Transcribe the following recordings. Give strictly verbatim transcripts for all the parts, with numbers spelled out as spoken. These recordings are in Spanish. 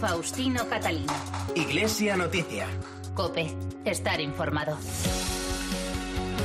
Faustino Catalina. Iglesia Noticia. COPE. Estar informado.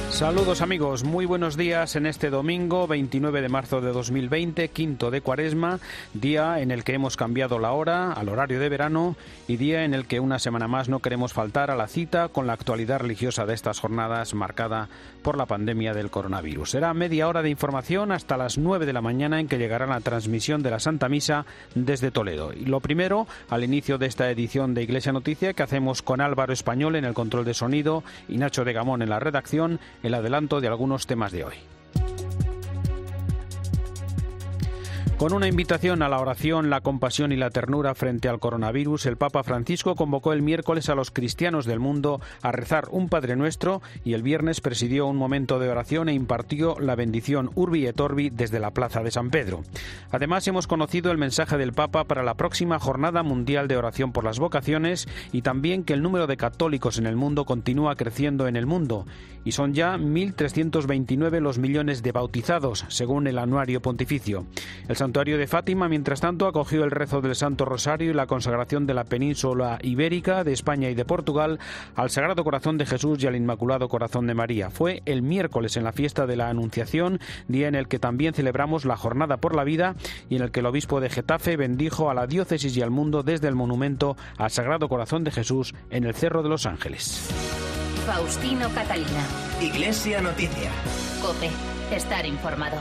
Saludos amigos, muy buenos días en este domingo veintinueve de marzo de dos mil veinte, quinto de Cuaresma, día en el que hemos cambiado la hora al horario de verano y día en el que una semana más no queremos faltar a la cita con la actualidad religiosa de estas jornadas marcada por la pandemia del coronavirus. Será media hora de información hasta las nueve de la mañana en que llegará la transmisión de la Santa Misa desde Toledo. Y lo primero, al inicio de esta edición de Iglesia Noticia que hacemos con Álvaro Español en el control de sonido y Nacho de Gamón en la redacción, el adelanto de algunos temas de hoy. Con una invitación a la oración, la compasión y la ternura frente al coronavirus, el Papa Francisco convocó el miércoles a los cristianos del mundo a rezar un Padre Nuestro y el viernes presidió un momento de oración e impartió la bendición Urbi et Orbi desde la Plaza de San Pedro. Además, hemos conocido el mensaje del Papa para la próxima Jornada Mundial de Oración por las Vocaciones y también que el número de católicos en el mundo continúa creciendo en el mundo y son ya mil trescientos veintinueve los millones de bautizados, según el Anuario Pontificio. El Santuario El Santuario de Fátima, mientras tanto, acogió el rezo del Santo Rosario y la consagración de la península ibérica, de España y de Portugal, al Sagrado Corazón de Jesús y al Inmaculado Corazón de María. Fue el miércoles en la fiesta de la Anunciación, día en el que también celebramos la Jornada por la Vida y en el que el obispo de Getafe bendijo a la diócesis y al mundo desde el monumento al Sagrado Corazón de Jesús en el Cerro de los Ángeles. Faustino Catalina. Iglesia Noticia. COPE. Estar informado.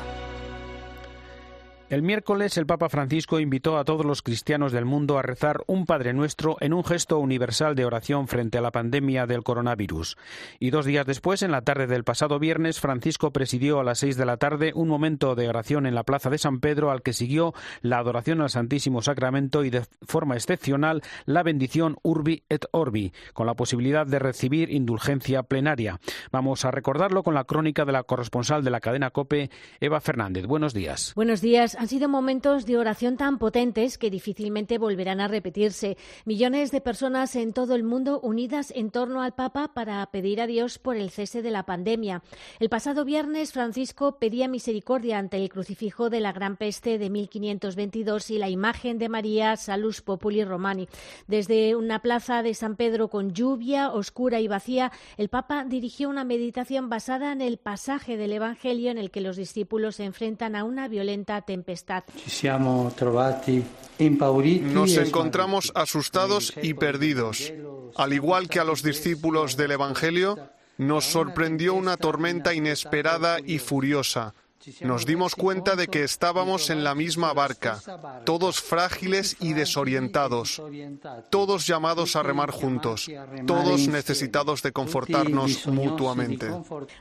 El miércoles el Papa Francisco invitó a todos los cristianos del mundo a rezar un Padre Nuestro en un gesto universal de oración frente a la pandemia del coronavirus. Y dos días después, en la tarde del pasado viernes, Francisco presidió a las seis de la tarde un momento de oración en la Plaza de San Pedro al que siguió la adoración al Santísimo Sacramento y de forma excepcional la bendición Urbi et Orbi, con la posibilidad de recibir indulgencia plenaria. Vamos a recordarlo con la crónica de la corresponsal de la Cadena COPE, Eva Fernández. Buenos días. Buenos días. Han sido momentos de oración tan potentes que difícilmente volverán a repetirse. Millones de personas en todo el mundo unidas en torno al Papa para pedir a Dios por el cese de la pandemia. El pasado viernes, Francisco pedía misericordia ante el crucifijo de la Gran Peste de mil quinientos veintidós y la imagen de María, Salus Populi Romani. Desde una plaza de San Pedro con lluvia, oscura y vacía, el Papa dirigió una meditación basada en el pasaje del Evangelio en el que los discípulos se enfrentan a una violenta tempestad. Nos encontramos asustados y perdidos. Al igual que a los discípulos del Evangelio, nos sorprendió una tormenta inesperada y furiosa. Nos dimos cuenta de que estábamos en la misma barca, todos frágiles y desorientados, todos llamados a remar juntos, todos necesitados de confortarnos mutuamente.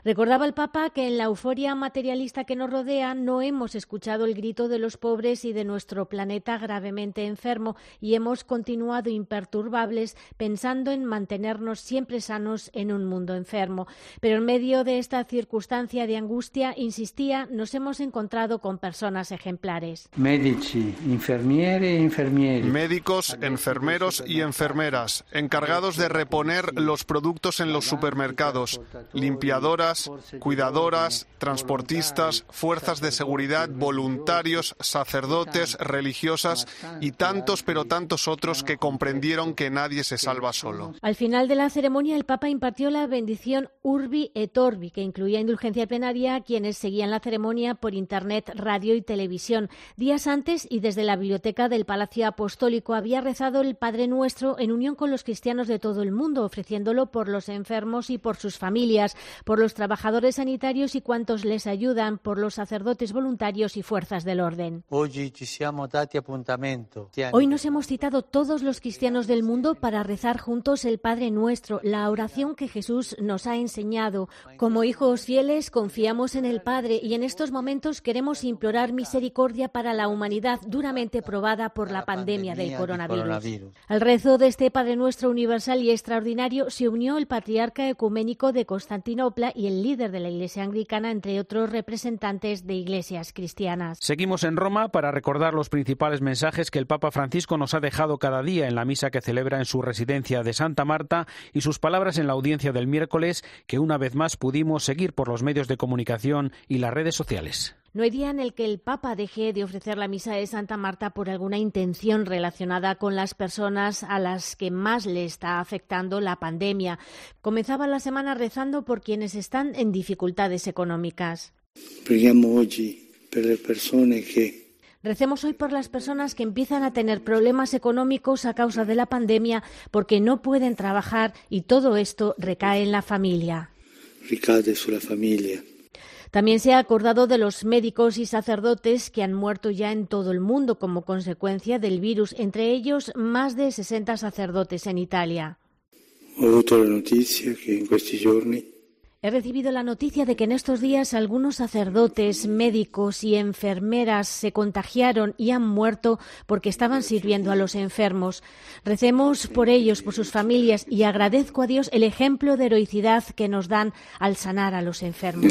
Recordaba el Papa que en la euforia materialista que nos rodea no hemos escuchado el grito de los pobres y de nuestro planeta gravemente enfermo y hemos continuado imperturbables pensando en mantenernos siempre sanos en un mundo enfermo. Pero en medio de esta circunstancia de angustia, insistía, nos hemos encontrado con personas ejemplares. Médicos, enfermeros y enfermeras, encargados de reponer los productos en los supermercados, limpiadoras, cuidadoras, transportistas, fuerzas de seguridad, voluntarios, sacerdotes, religiosas y tantos pero tantos otros que comprendieron que nadie se salva solo. Al final de la ceremonia el Papa impartió la bendición Urbi et Orbi, que incluía indulgencia plenaria a quienes seguían la ceremonia por internet, radio y televisión. Días antes y desde la biblioteca del Palacio Apostólico había rezado el Padre Nuestro en unión con los cristianos de todo el mundo, ofreciéndolo por los enfermos y por sus familias, por los trabajadores sanitarios y cuantos les ayudan, por los sacerdotes voluntarios y fuerzas del orden. Hoy nos hemos citado todos los cristianos del mundo para rezar juntos el Padre Nuestro, la oración que Jesús nos ha enseñado. Como hijos fieles confiamos en el Padre y en estos momentos queremos implorar misericordia para la humanidad duramente probada por la pandemia del coronavirus. Al rezo de este Padre Nuestro universal y extraordinario se unió el patriarca ecuménico de Constantinopla y el líder de la Iglesia anglicana, entre otros representantes de iglesias cristianas. Seguimos en Roma para recordar los principales mensajes que el Papa Francisco nos ha dejado cada día en la misa que celebra en su residencia de Santa Marta y sus palabras en la audiencia del miércoles que una vez más pudimos seguir por los medios de comunicación y las redes sociales. No hay día en el que el Papa deje de ofrecer la misa de Santa Marta por alguna intención relacionada con las personas a las que más le está afectando la pandemia. Comenzaba la semana rezando por quienes están en dificultades económicas. Recemos hoy por las personas que empiezan a tener problemas económicos a causa de la pandemia porque no pueden trabajar y todo esto recae en la familia. Recae sobre la familia. También se ha acordado de los médicos y sacerdotes que han muerto ya en todo el mundo como consecuencia del virus, entre ellos más de sesenta sacerdotes en Italia. He recibido la noticia de que en estos días algunos sacerdotes, médicos y enfermeras se contagiaron y han muerto porque estaban sirviendo a los enfermos. Recemos por ellos, por sus familias y agradezco a Dios el ejemplo de heroicidad que nos dan al sanar a los enfermos.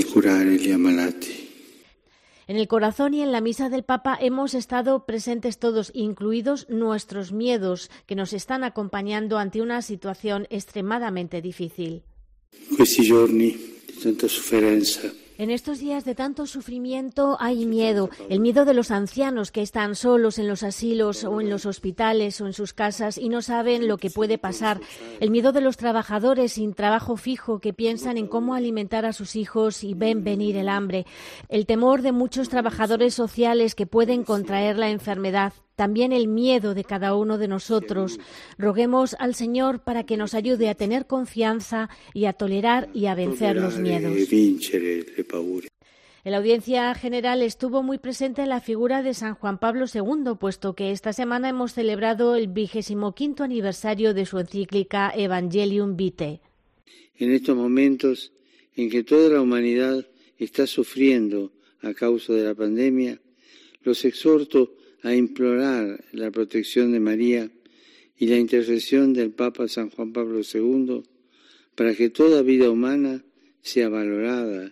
En el corazón y en la misa del Papa hemos estado presentes todos, incluidos nuestros miedos que nos están acompañando ante una situación extremadamente difícil. En estos días de tanto sufrimiento hay miedo, el miedo de los ancianos que están solos en los asilos o en los hospitales o en sus casas y no saben lo que puede pasar, el miedo de los trabajadores sin trabajo fijo que piensan en cómo alimentar a sus hijos y ven venir el hambre, el temor de muchos trabajadores sociales que pueden contraer la enfermedad. También el miedo de cada uno de nosotros. Roguemos al Señor para que nos ayude a tener confianza y a tolerar y a vencer los miedos. En la audiencia general estuvo muy presente la figura de San Juan Pablo segundo, puesto que esta semana hemos celebrado el vigésimo quinto aniversario de su encíclica Evangelium Vitae. En estos momentos en que toda la humanidad está sufriendo a causa de la pandemia, los exhorto a implorar la protección de María y la intercesión del Papa San Juan Pablo segundo para que toda vida humana sea valorada,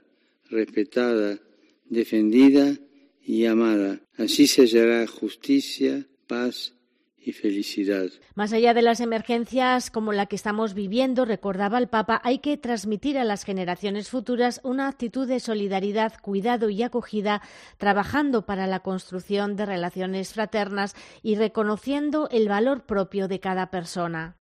respetada, defendida y amada. Así se hallará justicia, paz y felicidad. Más allá de las emergencias como la que estamos viviendo, recordaba el Papa, hay que transmitir a las generaciones futuras una actitud de solidaridad, cuidado y acogida, trabajando para la construcción de relaciones fraternas y reconociendo el valor propio de cada persona.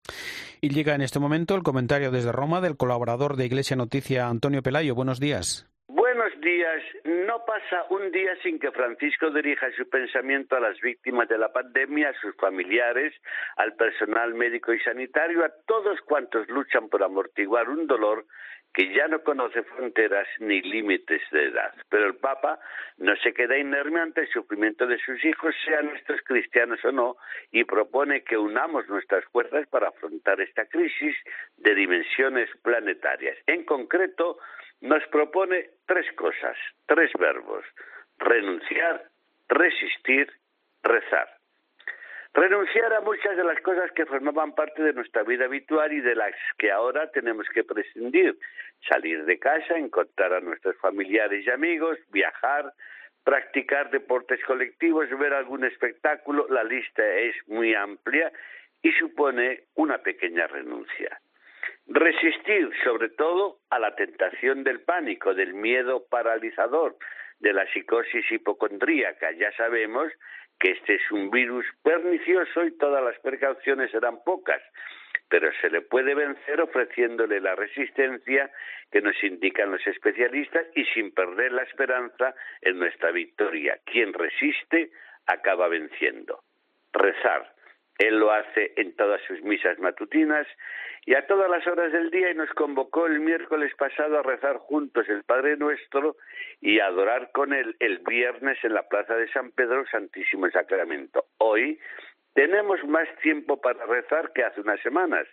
Y llega en este momento el comentario desde Roma del colaborador de Iglesia Noticia, Antonio Pelayo. Buenos días. Buenos días. No pasa un día sin que Francisco dirija su pensamiento a las víctimas de la pandemia, a sus familiares, al personal médico y sanitario, a todos cuantos luchan por amortiguar un dolor que ya no conoce fronteras ni límites de edad. Pero el Papa no se queda inerme ante el sufrimiento de sus hijos, sean estos cristianos o no, y propone que unamos nuestras fuerzas para afrontar esta crisis de dimensiones planetarias. En concreto, nos propone tres cosas, tres verbos: renunciar, resistir, rezar. Renunciar a muchas de las cosas que formaban parte de nuestra vida habitual y de las que ahora tenemos que prescindir. Salir de casa, encontrar a nuestros familiares y amigos, viajar, practicar deportes colectivos, ver algún espectáculo. La lista es muy amplia y supone una pequeña renuncia. Resistir, sobre todo, a la tentación del pánico, del miedo paralizador, de la psicosis hipocondríaca. Ya sabemos que este es un virus pernicioso y todas las precauciones serán pocas, pero se le puede vencer ofreciéndole la resistencia que nos indican los especialistas y sin perder la esperanza en nuestra victoria. Quien resiste acaba venciendo. Rezar. Él lo hace en todas sus misas matutinas y a todas las horas del día y nos convocó el miércoles pasado a rezar juntos el Padre Nuestro y a adorar con él el viernes en la Plaza de San Pedro, Santísimo Sacramento. Hoy tenemos más tiempo para rezar que hace unas semanas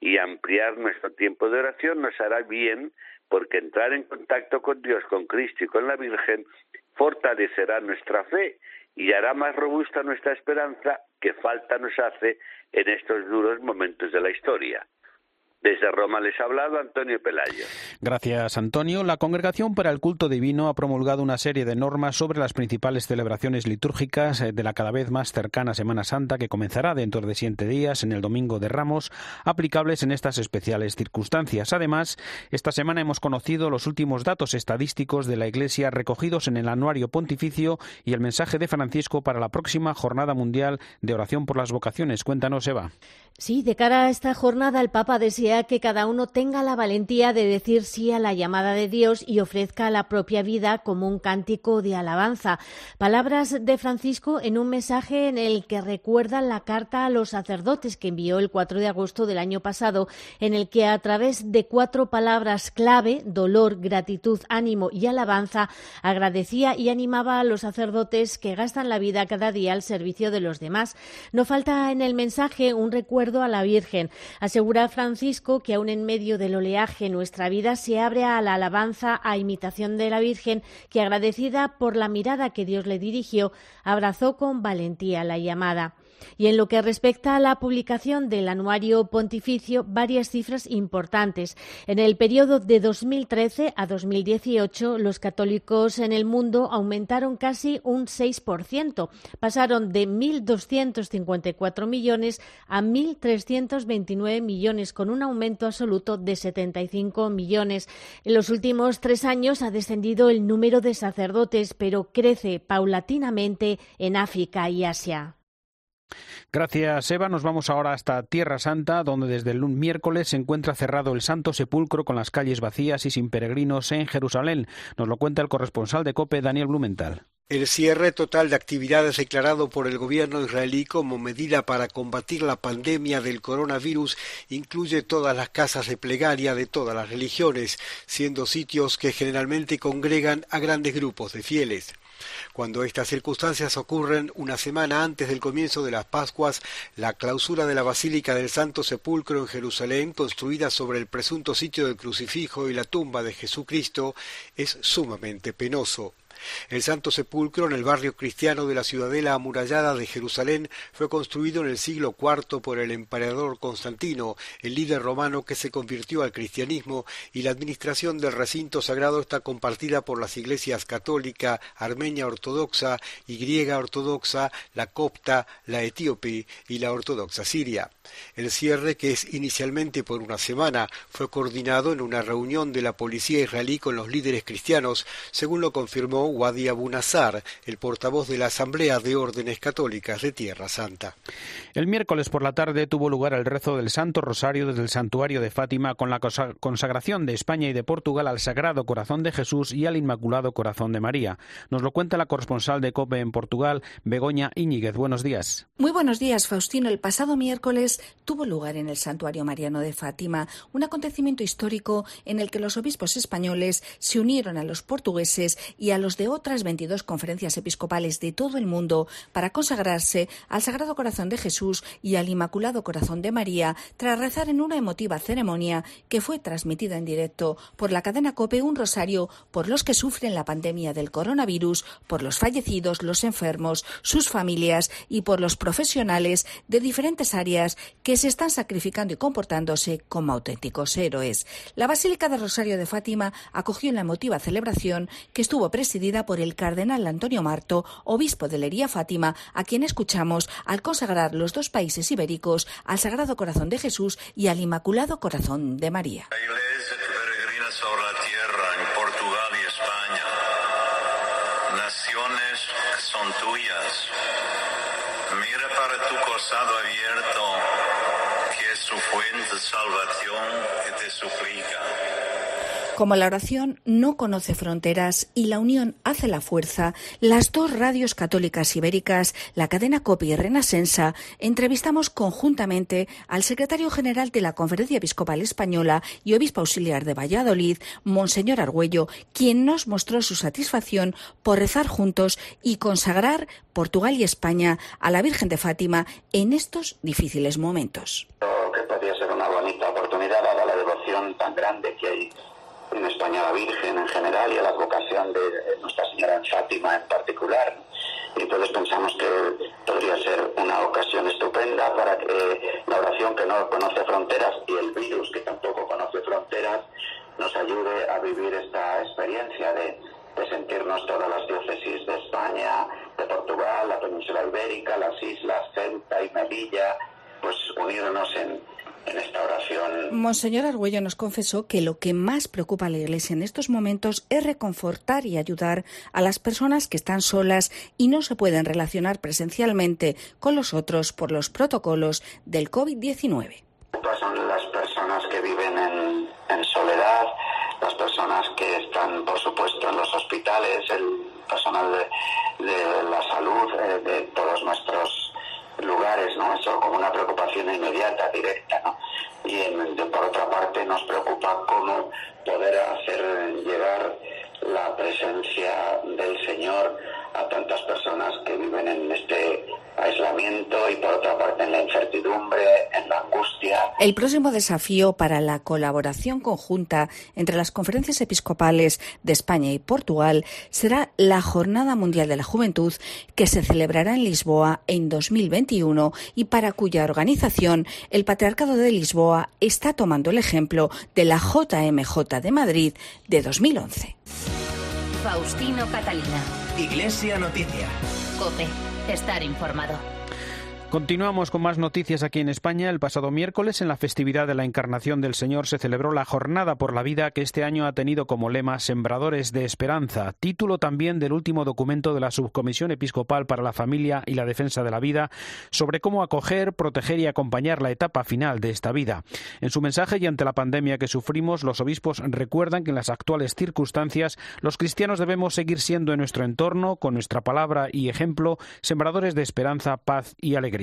y ampliar nuestro tiempo de oración nos hará bien porque entrar en contacto con Dios, con Cristo y con la Virgen fortalecerá nuestra fe y hará más robusta nuestra esperanza que falta nos hace en estos duros momentos de la historia. Desde Roma les ha hablado Antonio Pelayo. Gracias, Antonio. La Congregación para el Culto Divino ha promulgado una serie de normas sobre las principales celebraciones litúrgicas de la cada vez más cercana Semana Santa, que comenzará dentro de siete días en el Domingo de Ramos, aplicables en estas especiales circunstancias. Además, esta semana hemos conocido los últimos datos estadísticos de la Iglesia recogidos en el Anuario Pontificio y el mensaje de Francisco para la próxima Jornada Mundial de Oración por las Vocaciones. Cuéntanos, Eva. Sí, de cara a esta jornada, el Papa desea que cada uno tenga la valentía de decir sí a la llamada de Dios y ofrezca la propia vida como un cántico de alabanza. Palabras de Francisco en un mensaje en el que recuerda la carta a los sacerdotes que envió el cuatro de agosto del año pasado, en el que a través de cuatro palabras clave, dolor, gratitud, ánimo y alabanza, agradecía y animaba a los sacerdotes que gastan la vida cada día al servicio de los demás. No falta en el mensaje un recuerdo a la Virgen. Asegura Francisco que aún en medio del oleaje nuestra vida se abre a la alabanza a imitación de la Virgen, que agradecida por la mirada que Dios le dirigió, abrazó con valentía la llamada. Y en lo que respecta a la publicación del Anuario Pontificio, varias cifras importantes. En el periodo de dos mil trece a dos mil dieciocho, los católicos en el mundo aumentaron casi un seis por ciento. Pasaron de mil doscientos cincuenta y cuatro millones a mil trescientos veintinueve millones, con un aumento absoluto de setenta y cinco millones. En los últimos tres años ha descendido el número de sacerdotes, pero crece paulatinamente en África y Asia. Gracias, Eva. Nos vamos ahora hasta Tierra Santa, donde desde el miércoles se encuentra cerrado el Santo Sepulcro con las calles vacías y sin peregrinos en Jerusalén. Nos lo cuenta el corresponsal de COPE, Daniel Blumenthal. El cierre total de actividades declarado por el gobierno israelí como medida para combatir la pandemia del coronavirus incluye todas las casas de plegaria de todas las religiones, siendo sitios que generalmente congregan a grandes grupos de fieles. Cuando estas circunstancias ocurren una semana antes del comienzo de las Pascuas, la clausura de la Basílica del Santo Sepulcro en Jerusalén, construida sobre el presunto sitio del crucifijo y la tumba de Jesucristo, es sumamente penoso. El Santo Sepulcro, en el barrio cristiano de la ciudadela amurallada de Jerusalén, fue construido en el siglo cuarto por el emperador Constantino, el líder romano que se convirtió al cristianismo, y la administración del recinto sagrado está compartida por las iglesias católica, armenia ortodoxa y griega ortodoxa, la copta, la etíope y la ortodoxa siria. El cierre, que es inicialmente por una semana, fue coordinado en una reunión de la policía israelí con los líderes cristianos, según lo confirmó Wadi Abu Nazar, el portavoz de la Asamblea de Órdenes Católicas de Tierra Santa. El miércoles por la tarde tuvo lugar el rezo del Santo Rosario desde el Santuario de Fátima, con la consagración de España y de Portugal al Sagrado Corazón de Jesús y al Inmaculado Corazón de María. Nos lo cuenta la corresponsal de COPE en Portugal, Begoña Íñiguez. Buenos días. Muy buenos días, Faustino. El pasado miércoles tuvo lugar en el Santuario Mariano de Fátima un acontecimiento histórico en el que los obispos españoles se unieron a los portugueses y a los de otras veintidós conferencias episcopales de todo el mundo para consagrarse al Sagrado Corazón de Jesús y al Inmaculado Corazón de María, tras rezar en una emotiva ceremonia que fue transmitida en directo por la cadena COPE un rosario por los que sufren la pandemia del coronavirus, por los fallecidos, los enfermos, sus familias y por los profesionales de diferentes áreas que se están sacrificando y comportándose como auténticos héroes. La Basílica del Rosario de Fátima acogió la emotiva celebración, que estuvo presidida por el cardenal Antonio Marto, obispo de Lería Fátima, a quien escuchamos al consagrar los dos países ibéricos al Sagrado Corazón de Jesús y al Inmaculado Corazón de María. La iglesia que peregrina sobre la tierra en Portugal y España, naciones que son tuyas, mira para tu costado abierto, que es su fuente de salvación que te suplica. Como la oración no conoce fronteras y la unión hace la fuerza, las dos radios católicas ibéricas, la cadena COPE y Renacensa, entrevistamos conjuntamente al secretario general de la Conferencia Episcopal Española y obispo auxiliar de Valladolid, Monseñor Argüello, quien nos mostró su satisfacción por rezar juntos y consagrar Portugal y España a la Virgen de Fátima en estos difíciles momentos. Creo que podría ser una bonita oportunidad, dada la devoción tan grande que hay en España a la Virgen en general y a la vocación de Nuestra Señora en Fátima en particular. y todos pensamos que podría ser una ocasión estupenda para que la oración, que no conoce fronteras, y el virus, que tampoco conoce fronteras, nos ayude a vivir esta experiencia de, de sentirnos todas las diócesis de España, de Portugal, la península ibérica, las islas, Ceuta y Melilla, pues unirnos en, en esta oración. Monseñor Argüello nos confesó que lo que más preocupa a la Iglesia en estos momentos es reconfortar y ayudar a las personas que están solas y no se pueden relacionar presencialmente con los otros por los protocolos del COVID diecinueve. Son las personas que viven en, en soledad, las personas que están, por supuesto, en los hospitales, el personal de, de la salud, eh, de todos nuestros lugares, ¿no? Eso como una preocupación inmediata, directa, ¿no? Y en, de, por otra parte nos preocupa cómo poder hacer llegar la presencia del Señor a tantas personas que viven en este aislamiento y por otra parte en la incertidumbre, en la angustia. El próximo desafío para la colaboración conjunta entre las conferencias episcopales de España y Portugal será la Jornada Mundial de la Juventud, que se celebrará en Lisboa en dos mil veintiuno y para cuya organización el Patriarcado de Lisboa está tomando el ejemplo de la J M J de Madrid de dos mil once. Faustino Catalina. Iglesia Noticia. COPE. Estar informado. Continuamos con más noticias aquí en España. El pasado miércoles, en la festividad de la Encarnación del Señor, se celebró la Jornada por la Vida, que este año ha tenido como lema Sembradores de Esperanza, título también del último documento de la Subcomisión Episcopal para la Familia y la Defensa de la Vida sobre cómo acoger, proteger y acompañar la etapa final de esta vida. En su mensaje y ante la pandemia que sufrimos, los obispos recuerdan que en las actuales circunstancias los cristianos debemos seguir siendo en nuestro entorno, con nuestra palabra y ejemplo, sembradores de esperanza, paz y alegría.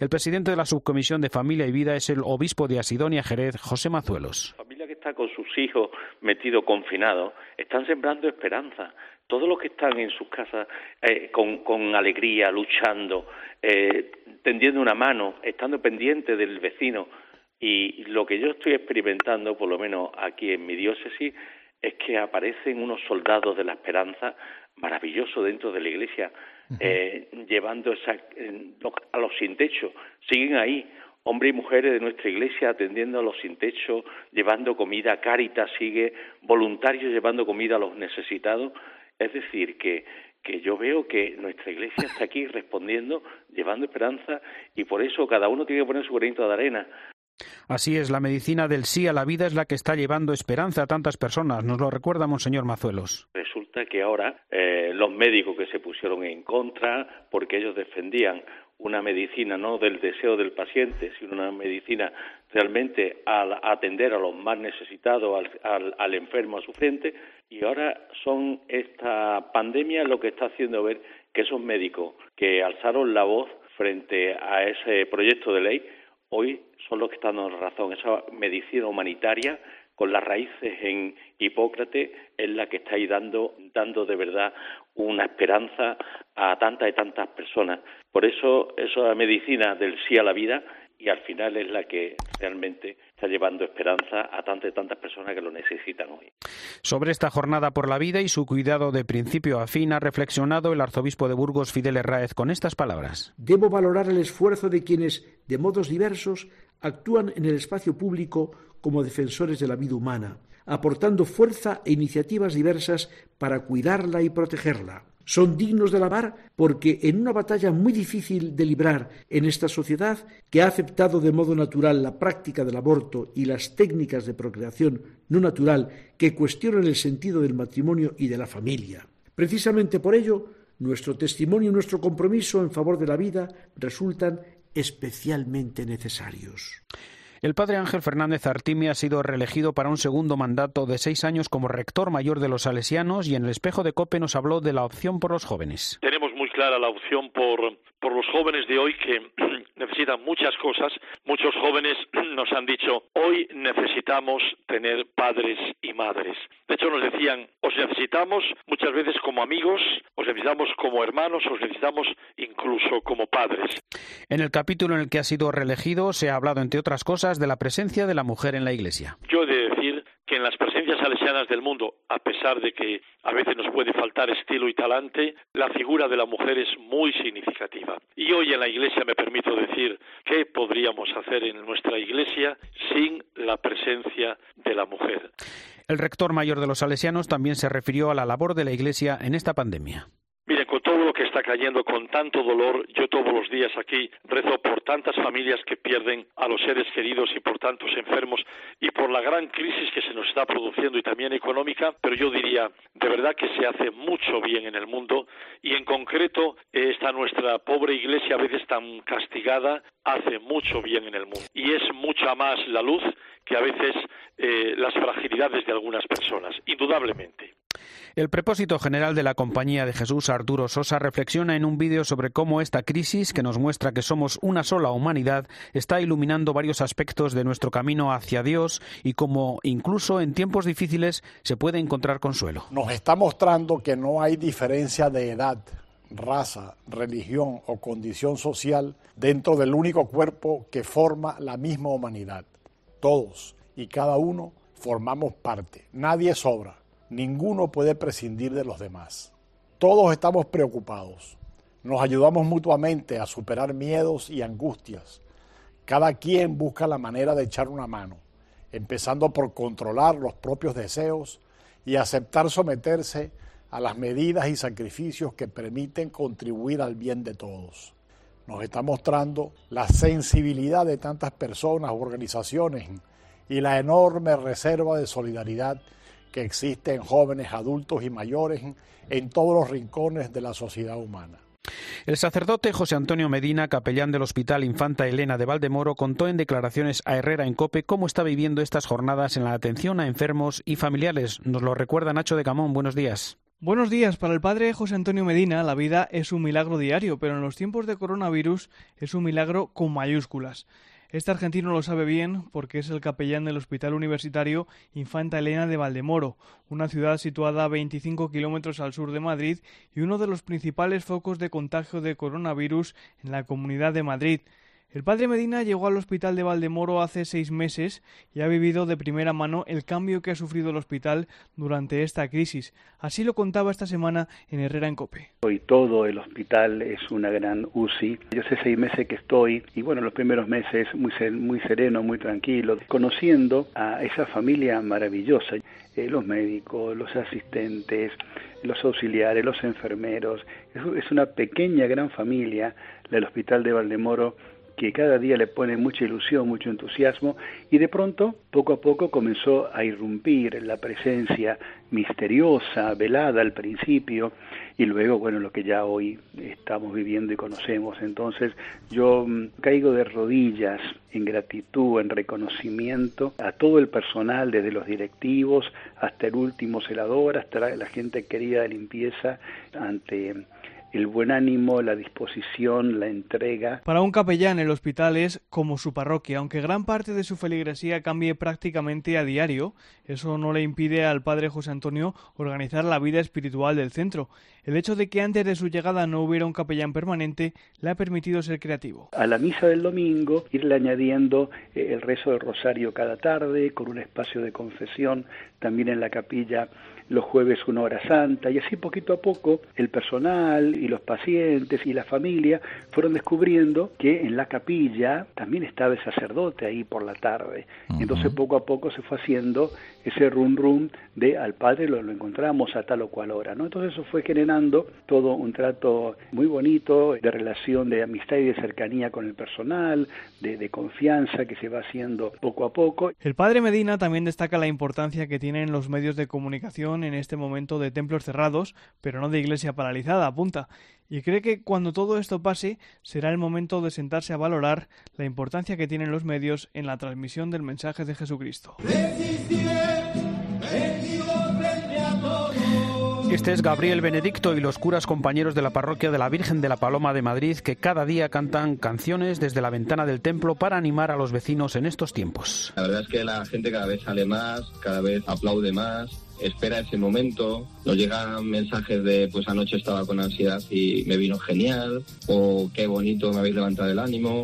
El presidente de la Subcomisión de Familia y Vida es el obispo de Asidonia, Jerez, José Mazuelos. La familia que está con sus hijos metidos, confinados, están sembrando esperanza. Todos los que están en sus casas eh, con, con alegría, luchando, eh, tendiendo una mano, estando pendiente del vecino. Y lo que yo estoy experimentando, por lo menos aquí en mi diócesis, es que aparecen unos soldados de la esperanza maravillosos dentro de la iglesia. Eh, uh-huh. Llevando esa, eh, a los sin techo, siguen ahí hombres y mujeres de nuestra iglesia atendiendo a los sin techo, llevando comida, Cáritas sigue, voluntarios llevando comida a los necesitados. Es decir, que, que yo veo que nuestra iglesia está aquí respondiendo, llevando esperanza, y por eso cada uno tiene que poner su granito de arena. Así es, la medicina del sí a la vida es la que está llevando esperanza a tantas personas, nos lo recuerda Monseñor Mazuelos. Resulta que ahora eh, los médicos que se pusieron en contra, porque ellos defendían una medicina no del deseo del paciente, sino una medicina realmente al atender a los más necesitados, al, al, al enfermo, a su frente, y ahora son esta pandemia lo que está haciendo ver que esos médicos que alzaron la voz frente a ese proyecto de ley, hoy son los que están dando razón. Esa medicina humanitaria con las raíces en Hipócrates es la que está ahí dando, dando de verdad una esperanza a tantas y tantas personas. Por eso, esa medicina del sí a la vida, y al final es la que realmente está llevando esperanza a tantas y tantas personas que lo necesitan hoy. Sobre esta Jornada por la Vida y su cuidado de principio a fin ha reflexionado el arzobispo de Burgos, Fidel Herráez, con estas palabras. Debo valorar el esfuerzo de quienes, de modos diversos, actúan en el espacio público como defensores de la vida humana, aportando fuerza e iniciativas diversas para cuidarla y protegerla. Son dignos de alabar porque en una batalla muy difícil de librar en esta sociedad, que ha aceptado de modo natural la práctica del aborto y las técnicas de procreación no natural que cuestionan el sentido del matrimonio y de la familia. Precisamente por ello, nuestro testimonio y nuestro compromiso en favor de la vida resultan especialmente necesarios. El padre Ángel Fernández Artime ha sido reelegido para un segundo mandato de seis años como rector mayor de los Salesianos, y en el Espejo de COPE nos habló de la opción por los jóvenes. Tenemos muy clara la opción por, por los jóvenes de hoy, que necesitan muchas cosas. Muchos jóvenes nos han dicho, hoy necesitamos tener padres y madres. De hecho nos decían, os necesitamos muchas veces como amigos, os necesitamos como hermanos, os necesitamos incluso como padres. En el capítulo en el que ha sido reelegido se ha hablado, entre otras cosas, de la presencia de la mujer en la Iglesia. Yo he de decir que en las presencias salesianas cristianas del mundo, a pesar de que a veces nos puede faltar estilo y talante, la figura de la mujer es muy significativa. Y hoy en la Iglesia me permito decir, ¿qué podríamos hacer en nuestra Iglesia sin la presencia de la mujer? El rector mayor de los Salesianos también se refirió a la labor de la Iglesia en esta pandemia. Mire, con todo lo que está cayendo, con tanto dolor, yo todos los días aquí rezo por tantas familias que pierden a los seres queridos y por tantos enfermos y por la gran crisis que se nos está produciendo y también económica, pero yo diría, de verdad que se hace mucho bien en el mundo y en concreto esta nuestra pobre Iglesia, a veces tan castigada, hace mucho bien en el mundo. Y es mucha más la luz que a veces eh, las fragilidades de algunas personas, indudablemente. El propósito general de la Compañía de Jesús, Arturo Sosa, reflexiona en un vídeo sobre cómo esta crisis, que nos muestra que somos una sola humanidad, está iluminando varios aspectos de nuestro camino hacia Dios y cómo, incluso en tiempos difíciles, se puede encontrar consuelo. Nos está mostrando que no hay diferencia de edad, raza, religión o condición social dentro del único cuerpo que forma la misma humanidad. Todos y cada uno formamos parte. Nadie sobra. Ninguno puede prescindir de los demás. Todos estamos preocupados. Nos ayudamos mutuamente a superar miedos y angustias. Cada quien busca la manera de echar una mano, empezando por controlar los propios deseos y aceptar someterse a las medidas y sacrificios que permiten contribuir al bien de todos. Nos está mostrando la sensibilidad de tantas personas u organizaciones y la enorme reserva de solidaridad que existe en jóvenes, adultos y mayores en todos los rincones de la sociedad humana. El sacerdote José Antonio Medina, capellán del Hospital Infanta Elena de Valdemoro, contó en declaraciones a Herrera en COPE cómo está viviendo estas jornadas en la atención a enfermos y familiares. Nos lo recuerda Nacho de Gamón. Buenos días. Buenos días. Para el padre José Antonio Medina, la vida es un milagro diario, pero en los tiempos de coronavirus es un milagro con mayúsculas. Este argentino lo sabe bien porque es el capellán del Hospital Universitario Infanta Elena de Valdemoro, una ciudad situada a veinticinco kilómetros al sur de Madrid y uno de los principales focos de contagio de coronavirus en la Comunidad de Madrid. El padre Medina llegó al Hospital de Valdemoro hace seis meses y ha vivido de primera mano el cambio que ha sufrido el hospital durante esta crisis. Así lo contaba esta semana en Herrera en COPE. Hoy todo el hospital es una gran U C I. Yo sé seis meses que estoy y bueno, los primeros meses muy, muy sereno, muy tranquilo, conociendo a esa familia maravillosa, eh, los médicos, los asistentes, los auxiliares, los enfermeros. Es, es una pequeña gran familia la del Hospital de Valdemoro, que cada día le pone mucha ilusión, mucho entusiasmo, y de pronto, poco a poco, comenzó a irrumpir la presencia misteriosa, velada al principio, y luego, bueno, lo que ya hoy estamos viviendo y conocemos. Entonces, yo caigo de rodillas en gratitud, en reconocimiento a todo el personal, desde los directivos hasta el último celador, hasta la gente querida de limpieza, ante el buen ánimo, la disposición, la entrega. Para un capellán el hospital es como su parroquia, aunque gran parte de su feligresía cambie prácticamente a diario. Eso no le impide al padre José Antonio organizar la vida espiritual del centro. El hecho de que antes de su llegada no hubiera un capellán permanente le ha permitido ser creativo. A la misa del domingo irle añadiendo el rezo del rosario cada tarde, con un espacio de confesión también en la capilla, los jueves una hora santa, y así poquito a poco el personal y los pacientes y la familia fueron descubriendo que en la capilla también estaba el sacerdote ahí por la tarde. Uh-huh. Entonces poco a poco se fue haciendo ese rum rum de al padre lo, lo encontramos a tal o cual hora, ¿no? Entonces eso fue generando todo un trato muy bonito de relación, de amistad y de cercanía con el personal, de, de confianza que se va haciendo poco a poco. El padre Medina también destaca la importancia que tienen los medios de comunicación en este momento de templos cerrados, pero no de iglesia paralizada, apunta, y cree que cuando todo esto pase será el momento de sentarse a valorar la importancia que tienen los medios en la transmisión del mensaje de Jesucristo. Este es Gabriel Benedicto y los curas compañeros de la parroquia de la Virgen de la Paloma de Madrid, que cada día cantan canciones desde la ventana del templo para animar a los vecinos en estos tiempos. La verdad es que la gente cada vez sale más, cada vez aplaude más, espera ese momento. Nos llegan mensajes de pues anoche estaba con ansiedad y me vino genial, o qué bonito me habéis levantado el ánimo,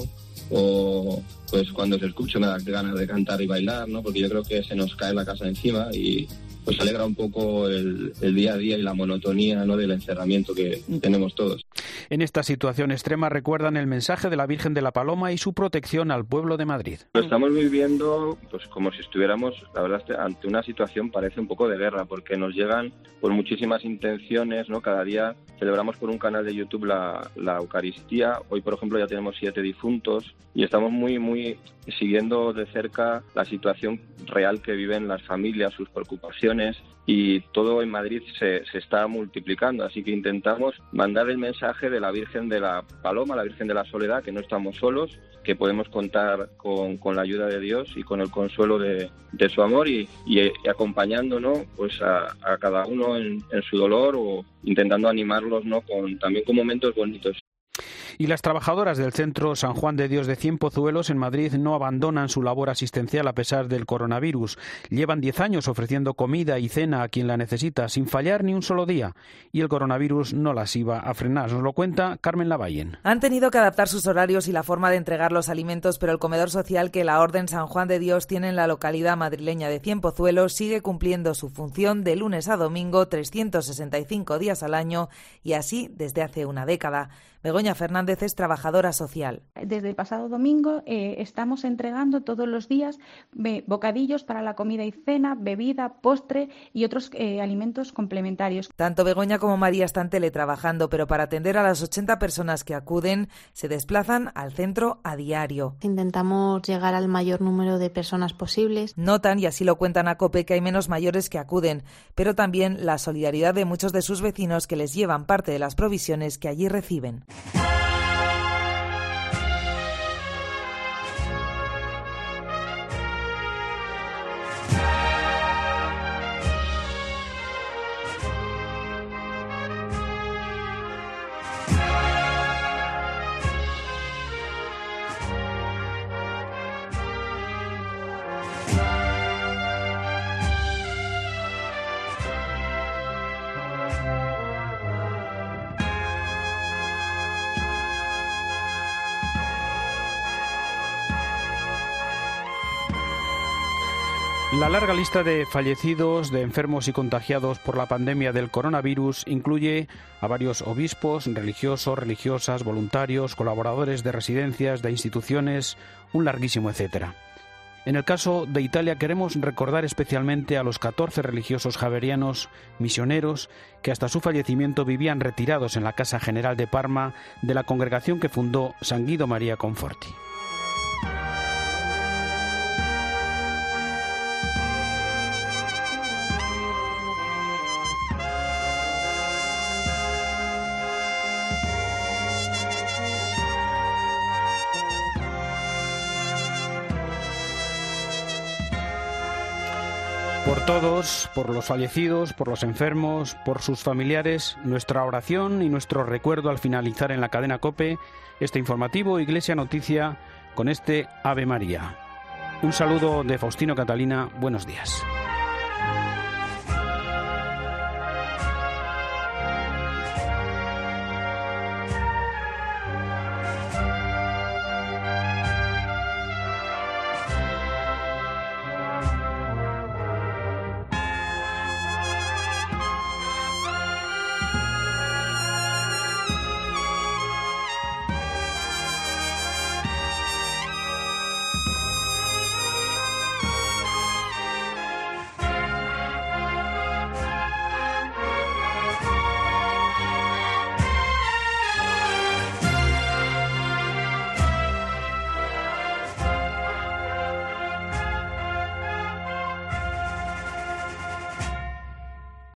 o pues cuando se escucha me da ganas de cantar y bailar, ¿no? Porque yo creo que se nos cae la casa encima y pues alegra un poco el, el día a día y la monotonía, ¿no?, del encerramiento que tenemos todos. En esta situación extrema recuerdan el mensaje de la Virgen de la Paloma y su protección al pueblo de Madrid. Lo estamos viviendo pues como si estuviéramos, la verdad, ante una situación parece un poco de guerra, porque nos llegan por muchísimas intenciones, ¿no? Cada día celebramos por un canal de YouTube la, la Eucaristía. Hoy, por ejemplo, ya tenemos siete difuntos y estamos muy, muy siguiendo de cerca la situación real que viven las familias, sus preocupaciones, y todo en Madrid se, se está multiplicando. Así que intentamos mandar el mensaje de la Virgen de la Paloma, la Virgen de la Soledad, que no estamos solos, que podemos contar con, con la ayuda de Dios y con el consuelo de, de su amor, y, y, y acompañándonos pues a, a cada uno en, en su dolor, o intentando animarlos, ¿no?, con, también con momentos bonitos. Y las trabajadoras del Centro San Juan de Dios de Ciempozuelos en Madrid no abandonan su labor asistencial a pesar del coronavirus. Llevan diez años ofreciendo comida y cena a quien la necesita, sin fallar ni un solo día. Y el coronavirus no las iba a frenar. Nos lo cuenta Carmen Lavallen. Han tenido que adaptar sus horarios y la forma de entregar los alimentos, pero el comedor social que la Orden San Juan de Dios tiene en la localidad madrileña de Ciempozuelos sigue cumpliendo su función de lunes a domingo, trescientos sesenta y cinco días al año, y así desde hace una década. Begoña Fernández es trabajadora social. Desde el pasado domingo eh, estamos entregando todos los días bocadillos para la comida y cena, bebida, postre y otros eh, alimentos complementarios. Tanto Begoña como María están teletrabajando, pero para atender a las ochenta personas que acuden, se desplazan al centro a diario. Intentamos llegar al mayor número de personas posibles. Notan, y así lo cuentan a COPE, que hay menos mayores que acuden, pero también la solidaridad de muchos de sus vecinos que les llevan parte de las provisiones que allí reciben. La larga lista de fallecidos, de enfermos y contagiados por la pandemia del coronavirus incluye a varios obispos, religiosos, religiosas, voluntarios, colaboradores de residencias, de instituciones, un larguísimo etcétera. En el caso de Italia queremos recordar especialmente a los catorce religiosos javerianos misioneros que hasta su fallecimiento vivían retirados en la Casa General de Parma de la congregación que fundó San Guido María Conforti. Por todos, por los fallecidos, por los enfermos, por sus familiares, nuestra oración y nuestro recuerdo al finalizar en la cadena COPE este informativo Iglesia Noticia con este Ave María. Un saludo de Faustino Catalina, buenos días.